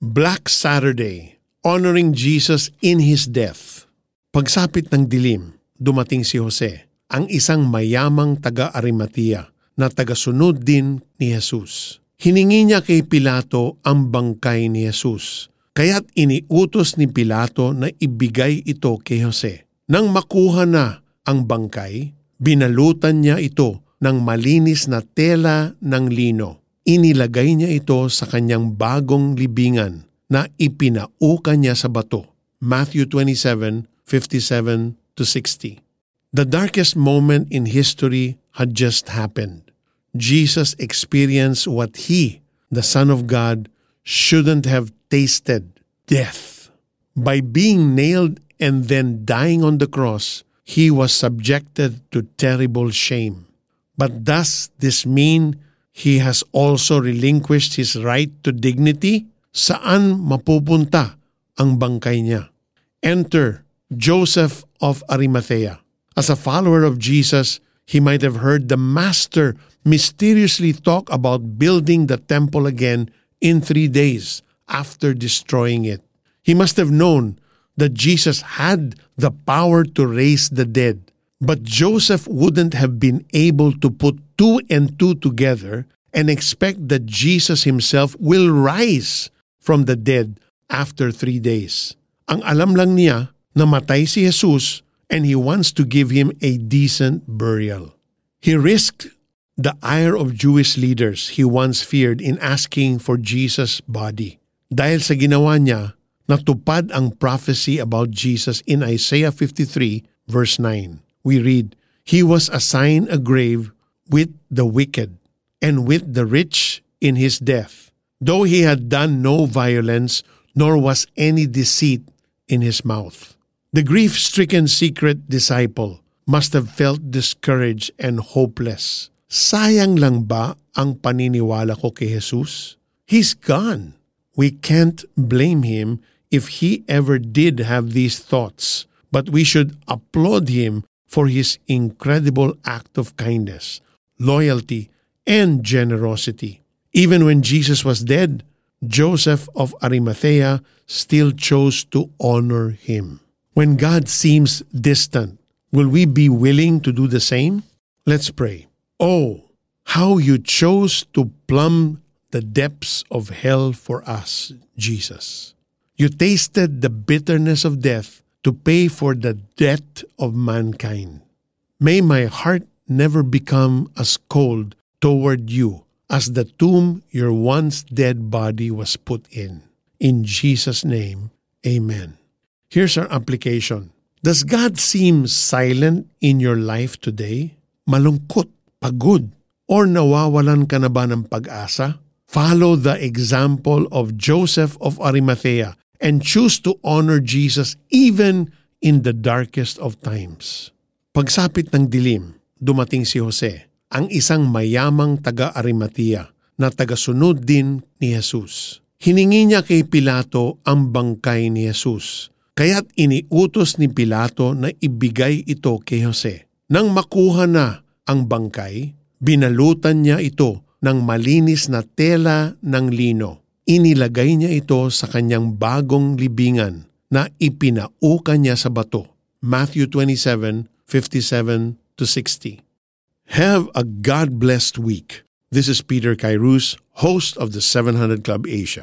Black Saturday, honoring Jesus in His death. Pagsapit ng dilim, dumating si Jose, ang isang mayamang taga-Arimathea na tagasunod din ni Jesus. Hiningi niya kay Pilato ang bangkay ni Jesus, kaya't iniutos ni Pilato na ibigay ito kay Jose. Nang makuha na ang bangkay, binalutan niya ito ng malinis na tela ng lino. Inilagay niya ito sa kanyang bagong libingan na ipinauka niya sa bato. Matthew 27:57-60. The darkest moment in history had just happened. Jesus experienced what he, the Son of God, shouldn't have tasted: death. By being nailed and then dying on the cross, he was subjected to terrible shame. But does this mean he has also relinquished his right to dignity? Saan mapupunta ang bangkay niya? Enter Joseph of Arimathea. As a follower of Jesus, he might have heard the Master mysteriously talk about building the temple again in 3 days after destroying it. He must have known that Jesus had the power to raise the dead. But Joseph wouldn't have been able to put 2 and 2 together and expect that Jesus himself will rise from the dead after 3 days. Ang alam lang niya, namatay si Jesus and he wants to give him a decent burial. He risked the ire of Jewish leaders he once feared in asking for Jesus' body. Dahil sa ginawa niya, natupad ang prophecy about Jesus in Isaiah 53:9. We read, "He was assigned a grave with the wicked and with the rich in his death, though he had done no violence, nor was any deceit in his mouth." The grief-stricken secret disciple must have felt discouraged and hopeless. Sayang lang ba ang paniniwala ko kay Jesus? He's gone. We can't blame him if he ever did have these thoughts, but we should applaud him for his incredible act of kindness, loyalty, and generosity. Even when Jesus was dead, Joseph of Arimathea still chose to honor him. When God seems distant, will we be willing to do the same? Let's pray. Oh, how you chose to plumb the depths of hell for us, Jesus. You tasted the bitterness of death to pay for the debt of mankind. May my heart never become as cold toward you as the tomb your once dead body was put in. In Jesus' name, amen. Here's our application. Does God seem silent in your life today? Malungkot, pagod, or nawawalan ka na ba ng pag-asa? Follow the example of Joseph of Arimathea and choose to honor Jesus even in the darkest of times. Pagsapit ng dilim, dumating si Jose, ang isang mayamang taga-Arimathea na tagasunod din ni Jesus. Hiningi niya kay Pilato ang bangkay ni Jesus, kaya't iniutos ni Pilato na ibigay ito kay Jose. Nang makuha na ang bangkay, binalutan niya ito ng malinis na tela ng lino. Inilagay niya ito sa kanyang bagong libingan na ipinauka niya sa bato. Matthew 27:57-60. Have a God-blessed week. This is Peter Kairos, host of the 700 Club Asia.